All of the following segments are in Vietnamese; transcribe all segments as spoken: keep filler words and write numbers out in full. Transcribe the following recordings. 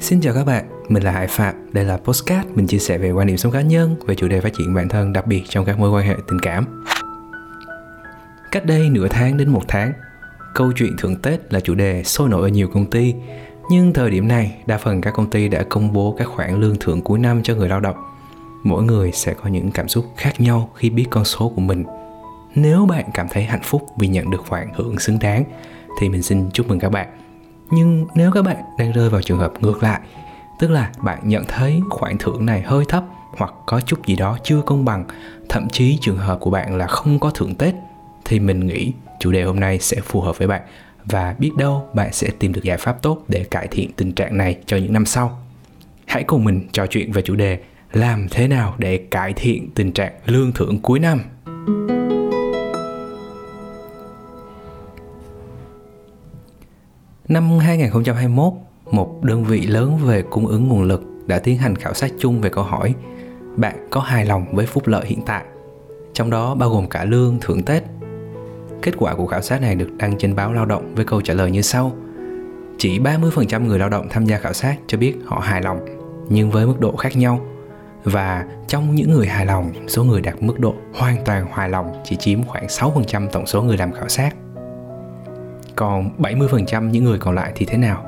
Xin chào các bạn, mình là Hải Phạm. Đây là podcast mình chia sẻ về quan điểm sống cá nhân, về chủ đề phát triển bản thân, đặc biệt trong các mối quan hệ tình cảm. Cách đây nửa tháng đến một tháng, câu chuyện thưởng Tết là chủ đề sôi nổi ở nhiều công ty. Nhưng thời điểm này, đa phần các công ty đã công bố các khoản lương thưởng cuối năm cho người lao động. Mỗi người sẽ có những cảm xúc khác nhau khi biết con số của mình. Nếu bạn cảm thấy hạnh phúc vì nhận được khoản hưởng xứng đáng thì mình xin chúc mừng các bạn. Nhưng nếu các bạn đang rơi vào trường hợp ngược lại, tức là bạn nhận thấy khoản thưởng này hơi thấp hoặc có chút gì đó chưa công bằng, thậm chí trường hợp của bạn là không có thưởng Tết, thì mình nghĩ chủ đề hôm nay sẽ phù hợp với bạn và biết đâu bạn sẽ tìm được giải pháp tốt để cải thiện tình trạng này cho những năm sau. Hãy cùng mình trò chuyện về chủ đề làm thế nào để cải thiện tình trạng lương thưởng cuối năm. Năm hai không hai mốt, một đơn vị lớn về cung ứng nguồn lực đã tiến hành khảo sát chung về câu hỏi bạn có hài lòng với phúc lợi hiện tại, trong đó bao gồm cả lương thưởng Tết. Kết quả của khảo sát này được đăng trên báo Lao động với câu trả lời như sau. Chỉ ba mươi phần trăm người lao động tham gia khảo sát cho biết họ hài lòng, nhưng với mức độ khác nhau. Và trong những người hài lòng, số người đạt mức độ hoàn toàn hài lòng chỉ chiếm khoảng sáu phần trăm tổng số người làm khảo sát. Còn bảy mươi phần trăm những người còn lại thì thế nào?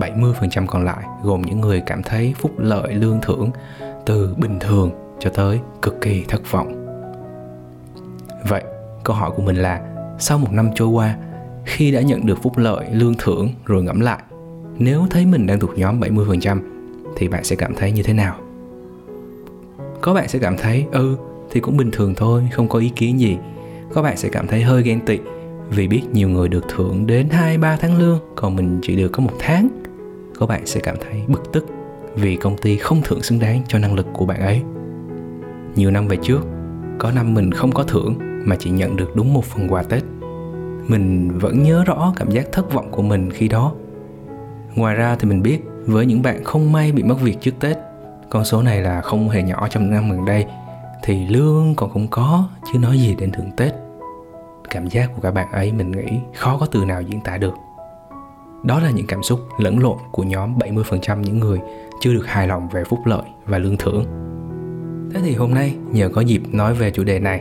bảy mươi phần trăm còn lại gồm những người cảm thấy phúc lợi lương thưởng từ bình thường cho tới cực kỳ thất vọng. Vậy, câu hỏi của mình là sau một năm trôi qua, khi đã nhận được phúc lợi lương thưởng rồi ngẫm lại, nếu thấy mình đang thuộc nhóm bảy mươi phần trăm thì bạn sẽ cảm thấy như thế nào? Có bạn sẽ cảm thấy ừ thì cũng bình thường thôi, không có ý kiến gì. Có bạn sẽ cảm thấy hơi ghen tị vì biết nhiều người được thưởng đến hai ba tháng lương, còn mình chỉ được có một tháng. Có bạn sẽ cảm thấy bực tức vì công ty không thưởng xứng đáng cho năng lực của bạn ấy. Nhiều năm về trước, có năm mình không có thưởng mà chỉ nhận được đúng một phần quà Tết. Mình vẫn nhớ rõ cảm giác thất vọng của mình khi đó. Ngoài ra thì mình biết với những bạn không may bị mất việc trước Tết, con số này là không hề nhỏ trong năm gần đây, thì lương còn không có, chứ nói gì đến thưởng Tết. Cảm giác của các bạn ấy mình nghĩ khó có từ nào diễn tả được. Đó là những cảm xúc lẫn lộn của nhóm bảy mươi phần trăm những người chưa được hài lòng về phúc lợi và lương thưởng. Thế thì hôm nay nhờ có dịp nói về chủ đề này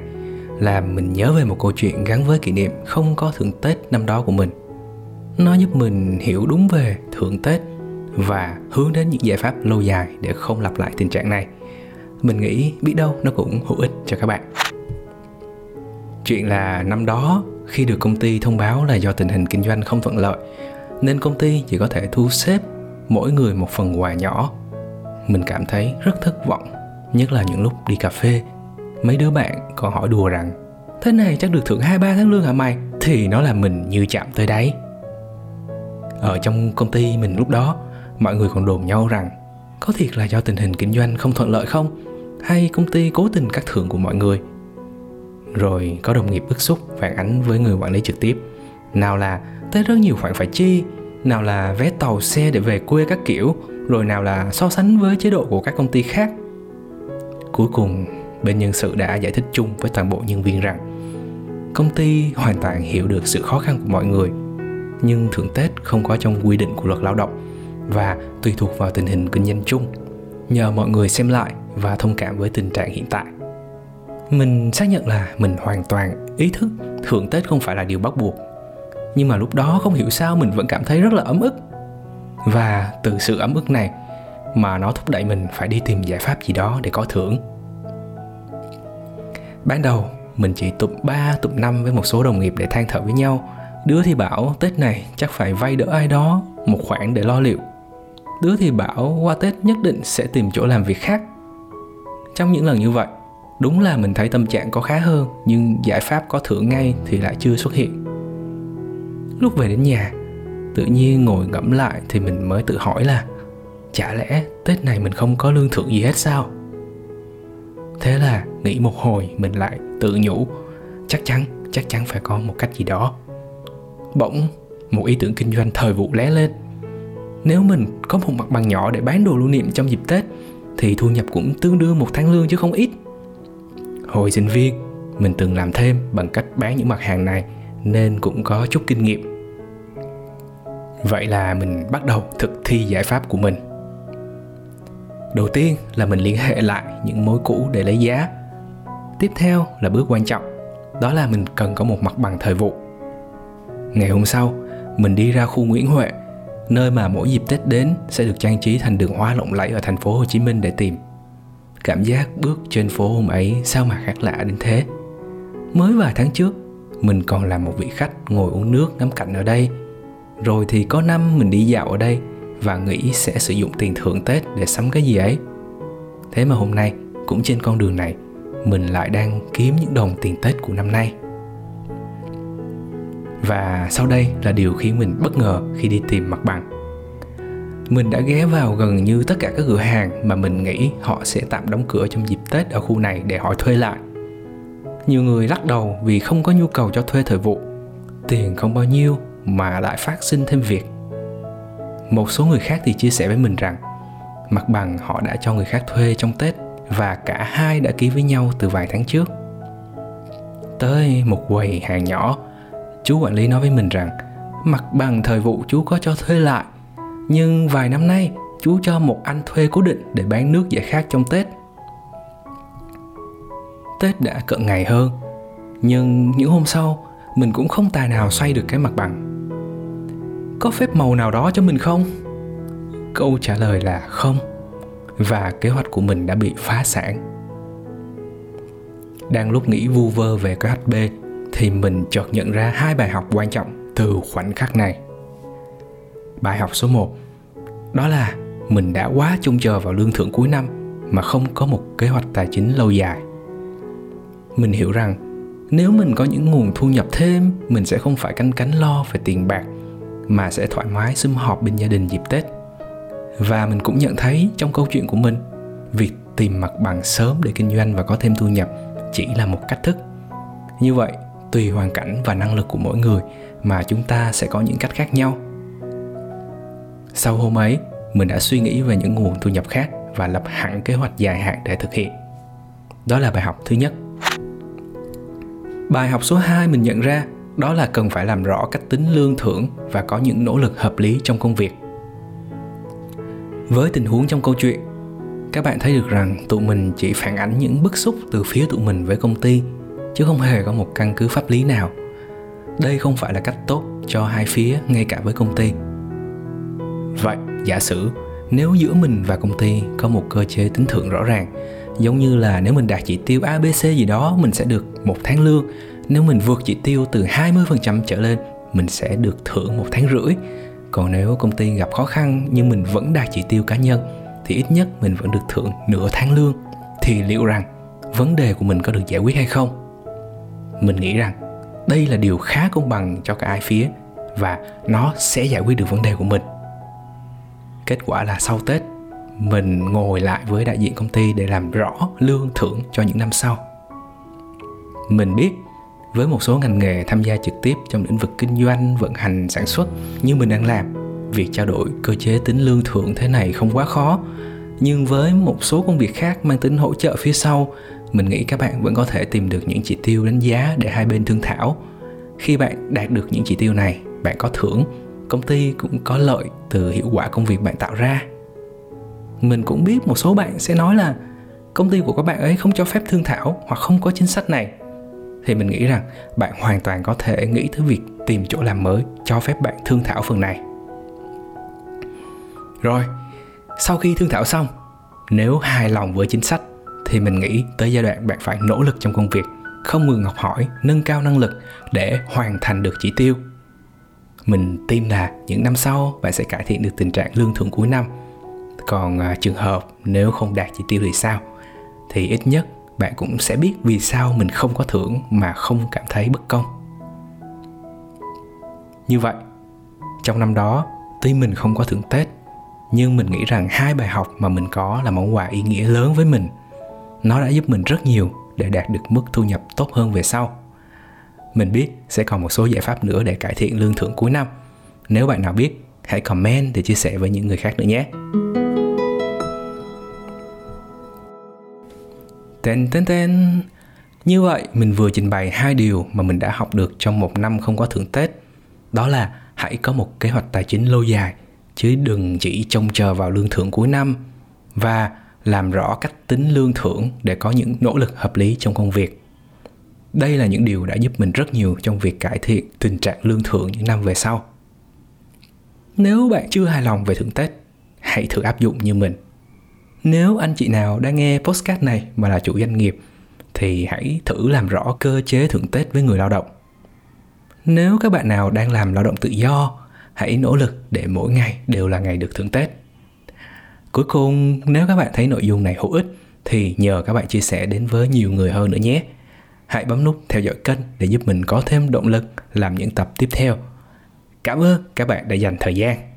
là mình nhớ về một câu chuyện gắn với kỷ niệm không có thưởng Tết năm đó của mình. Nó giúp mình hiểu đúng về thưởng Tết và hướng đến những giải pháp lâu dài để không lặp lại tình trạng này. Mình nghĩ biết đâu nó cũng hữu ích cho các bạn. Chuyện là năm đó, khi được công ty thông báo là do tình hình kinh doanh không thuận lợi, nên công ty chỉ có thể thu xếp mỗi người một phần quà nhỏ. Mình cảm thấy rất thất vọng, nhất là những lúc đi cà phê. Mấy đứa bạn còn hỏi đùa rằng, thế này chắc được thưởng hai ba tháng lương hả mày? Thì nó làm mình như chạm tới đáy. Ở trong công ty mình lúc đó, mọi người còn đồn nhau rằng, có thiệt là do tình hình kinh doanh không thuận lợi không? Hay công ty cố tình cắt thưởng của mọi người? Rồi có đồng nghiệp bức xúc phản ánh với người quản lý trực tiếp. Nào là Tết rất nhiều khoản phải chi, nào là vé tàu xe để về quê các kiểu, rồi nào là so sánh với chế độ của các công ty khác. Cuối cùng, bên nhân sự đã giải thích chung với toàn bộ nhân viên rằng công ty hoàn toàn hiểu được sự khó khăn của mọi người, nhưng thưởng Tết không có trong quy định của luật lao động và tùy thuộc vào tình hình kinh doanh chung. Nhờ mọi người xem lại và thông cảm với tình trạng hiện tại. Mình xác nhận là mình hoàn toàn ý thức thưởng Tết không phải là điều bắt buộc. Nhưng mà lúc đó không hiểu sao mình vẫn cảm thấy rất là ấm ức. Và từ sự ấm ức này mà nó thúc đẩy mình phải đi tìm giải pháp gì đó để có thưởng. Ban đầu mình chỉ tụm ba tụm năm với một số đồng nghiệp để than thở với nhau. Đứa thì bảo Tết này chắc phải vay đỡ ai đó một khoản để lo liệu. Đứa thì bảo qua Tết nhất định sẽ tìm chỗ làm việc khác. Trong những lần như vậy, đúng là mình thấy tâm trạng có khá hơn, nhưng giải pháp có thưởng ngay thì lại chưa xuất hiện. Lúc về đến nhà, tự nhiên ngồi ngẫm lại thì mình mới tự hỏi là chả lẽ Tết này mình không có lương thưởng gì hết sao? Thế là nghĩ một hồi mình lại tự nhủ Chắc chắn, chắc chắn phải có một cách gì đó. Bỗng, một ý tưởng kinh doanh thời vụ lóe lên. Nếu mình có một mặt bằng nhỏ để bán đồ lưu niệm trong dịp Tết thì thu nhập cũng tương đương một tháng lương chứ không ít. Hồi sinh viên, mình từng làm thêm bằng cách bán những mặt hàng này nên cũng có chút kinh nghiệm. Vậy là mình bắt đầu thực thi giải pháp của mình. Đầu tiên là mình liên hệ lại những mối cũ để lấy giá. Tiếp theo là bước quan trọng, đó là mình cần có một mặt bằng thời vụ. Ngày hôm sau, mình đi ra khu Nguyễn Huệ, nơi mà mỗi dịp Tết đến sẽ được trang trí thành đường hoa lộng lẫy ở thành phố Hồ Chí Minh để tìm. Cảm giác bước trên phố hôm ấy sao mà khác lạ đến thế. Mới vài tháng trước, mình còn là một vị khách ngồi uống nước ngắm cảnh ở đây. Rồi thì có năm mình đi dạo ở đây và nghĩ sẽ sử dụng tiền thưởng Tết để sắm cái gì ấy. Thế mà hôm nay, cũng trên con đường này, mình lại đang kiếm những đồng tiền Tết của năm nay. Và sau đây là điều khiến mình bất ngờ khi đi tìm mặt bằng. Mình đã ghé vào gần như tất cả các cửa hàng mà mình nghĩ họ sẽ tạm đóng cửa trong dịp Tết ở khu này để hỏi thuê lại. Nhiều người lắc đầu vì không có nhu cầu cho thuê thời vụ. Tiền không bao nhiêu mà lại phát sinh thêm việc. Một số người khác thì chia sẻ với mình rằng mặt bằng họ đã cho người khác thuê trong Tết và cả hai đã ký với nhau từ vài tháng trước. Tới một quầy hàng nhỏ, chú quản lý nói với mình rằng mặt bằng thời vụ chú có cho thuê lại, nhưng vài năm nay chú cho một anh thuê cố định để bán nước giải khát trong Tết. Tết đã cận ngày hơn, nhưng những hôm sau mình cũng không tài nào xoay được cái mặt bằng. Có phép màu nào đó cho mình không? Câu trả lời là không, và kế hoạch của mình đã bị phá sản. Đang lúc nghĩ vu vơ về kế hoạch B thì mình chợt nhận ra hai bài học quan trọng từ khoảnh khắc này. Bài học số một, đó là mình đã quá trông chờ vào lương thưởng cuối năm mà không có một kế hoạch tài chính lâu dài. Mình hiểu rằng nếu mình có những nguồn thu nhập thêm, mình sẽ không phải canh cánh lo về tiền bạc mà sẽ thoải mái sum họp bên gia đình dịp Tết. Và mình cũng nhận thấy trong câu chuyện của mình, việc tìm mặt bằng sớm để kinh doanh và có thêm thu nhập chỉ là một cách thức. Như vậy, tùy hoàn cảnh và năng lực của mỗi người mà chúng ta sẽ có những cách khác nhau. Sau hôm ấy, mình đã suy nghĩ về những nguồn thu nhập khác và lập hẳn kế hoạch dài hạn để thực hiện. Đó là bài học thứ nhất. Bài học số hai mình nhận ra đó là cần phải làm rõ cách tính lương thưởng và có những nỗ lực hợp lý trong công việc. Với tình huống trong câu chuyện, các bạn thấy được rằng tụi mình chỉ phản ánh những bức xúc từ phía tụi mình với công ty, chứ không hề có một căn cứ pháp lý nào. Đây không phải là cách tốt cho hai phía, ngay cả với công ty. Vậy, giả sử nếu giữa mình và công ty có một cơ chế tính thưởng rõ ràng, giống như là nếu mình đạt chỉ tiêu a bê xê gì đó, mình sẽ được một tháng lương. Nếu mình vượt chỉ tiêu từ hai mươi phần trăm trở lên, mình sẽ được thưởng một tháng rưỡi. Còn nếu công ty gặp khó khăn nhưng mình vẫn đạt chỉ tiêu cá nhân, thì ít nhất mình vẫn được thưởng nửa tháng lương. Thì liệu rằng vấn đề của mình có được giải quyết hay không? Mình nghĩ rằng đây là điều khá công bằng cho cả hai phía, và nó sẽ giải quyết được vấn đề của mình. Kết quả là sau Tết, mình ngồi lại với đại diện công ty để làm rõ lương thưởng cho những năm sau. Mình biết với một số ngành nghề tham gia trực tiếp trong lĩnh vực kinh doanh, vận hành, sản xuất như mình đang làm, việc trao đổi cơ chế tính lương thưởng thế này không quá khó. Nhưng với một số công việc khác mang tính hỗ trợ phía sau, mình nghĩ các bạn vẫn có thể tìm được những chỉ tiêu đánh giá để hai bên thương thảo. Khi bạn đạt được những chỉ tiêu này, bạn có thưởng, công ty cũng có lợi từ hiệu quả công việc bạn tạo ra. Mình cũng biết một số bạn sẽ nói là công ty của các bạn ấy không cho phép thương thảo hoặc không có chính sách này. Thì mình nghĩ rằng bạn hoàn toàn có thể nghĩ tới việc tìm chỗ làm mới cho phép bạn thương thảo phần này. Rồi, sau khi thương thảo xong, nếu hài lòng với chính sách thì mình nghĩ tới giai đoạn bạn phải nỗ lực trong công việc, không ngừng học hỏi, nâng cao năng lực để hoàn thành được chỉ tiêu. Mình tin là những năm sau bạn sẽ cải thiện được tình trạng lương thưởng cuối năm. Còn à, trường hợp nếu không đạt chỉ tiêu thì sao? Thì ít nhất bạn cũng sẽ biết vì sao mình không có thưởng mà không cảm thấy bất công. Như vậy, trong năm đó, tuy mình không có thưởng Tết, nhưng mình nghĩ rằng hai bài học mà mình có là món quà ý nghĩa lớn với mình. Nó đã giúp mình rất nhiều để đạt được mức thu nhập tốt hơn về sau. Mình biết sẽ còn một số giải pháp nữa để cải thiện lương thưởng cuối năm. Nếu bạn nào biết, hãy comment để chia sẻ với những người khác nữa nhé. Tên tên tên. Như vậy, mình vừa trình bày hai điều mà mình đã học được trong một năm không có thưởng Tết. Đó là hãy có một kế hoạch tài chính lâu dài, chứ đừng chỉ trông chờ vào lương thưởng cuối năm, và làm rõ cách tính lương thưởng để có những nỗ lực hợp lý trong công việc. Đây là những điều đã giúp mình rất nhiều trong việc cải thiện tình trạng lương thưởng những năm về sau. Nếu bạn chưa hài lòng về thưởng Tết, hãy thử áp dụng như mình. Nếu anh chị nào đang nghe podcast này mà là chủ doanh nghiệp, thì hãy thử làm rõ cơ chế thưởng Tết với người lao động. Nếu các bạn nào đang làm lao động tự do, hãy nỗ lực để mỗi ngày đều là ngày được thưởng Tết. Cuối cùng, nếu các bạn thấy nội dung này hữu ích, thì nhờ các bạn chia sẻ đến với nhiều người hơn nữa nhé. Hãy bấm nút theo dõi kênh để giúp mình có thêm động lực làm những tập tiếp theo. Cảm ơn các bạn đã dành thời gian.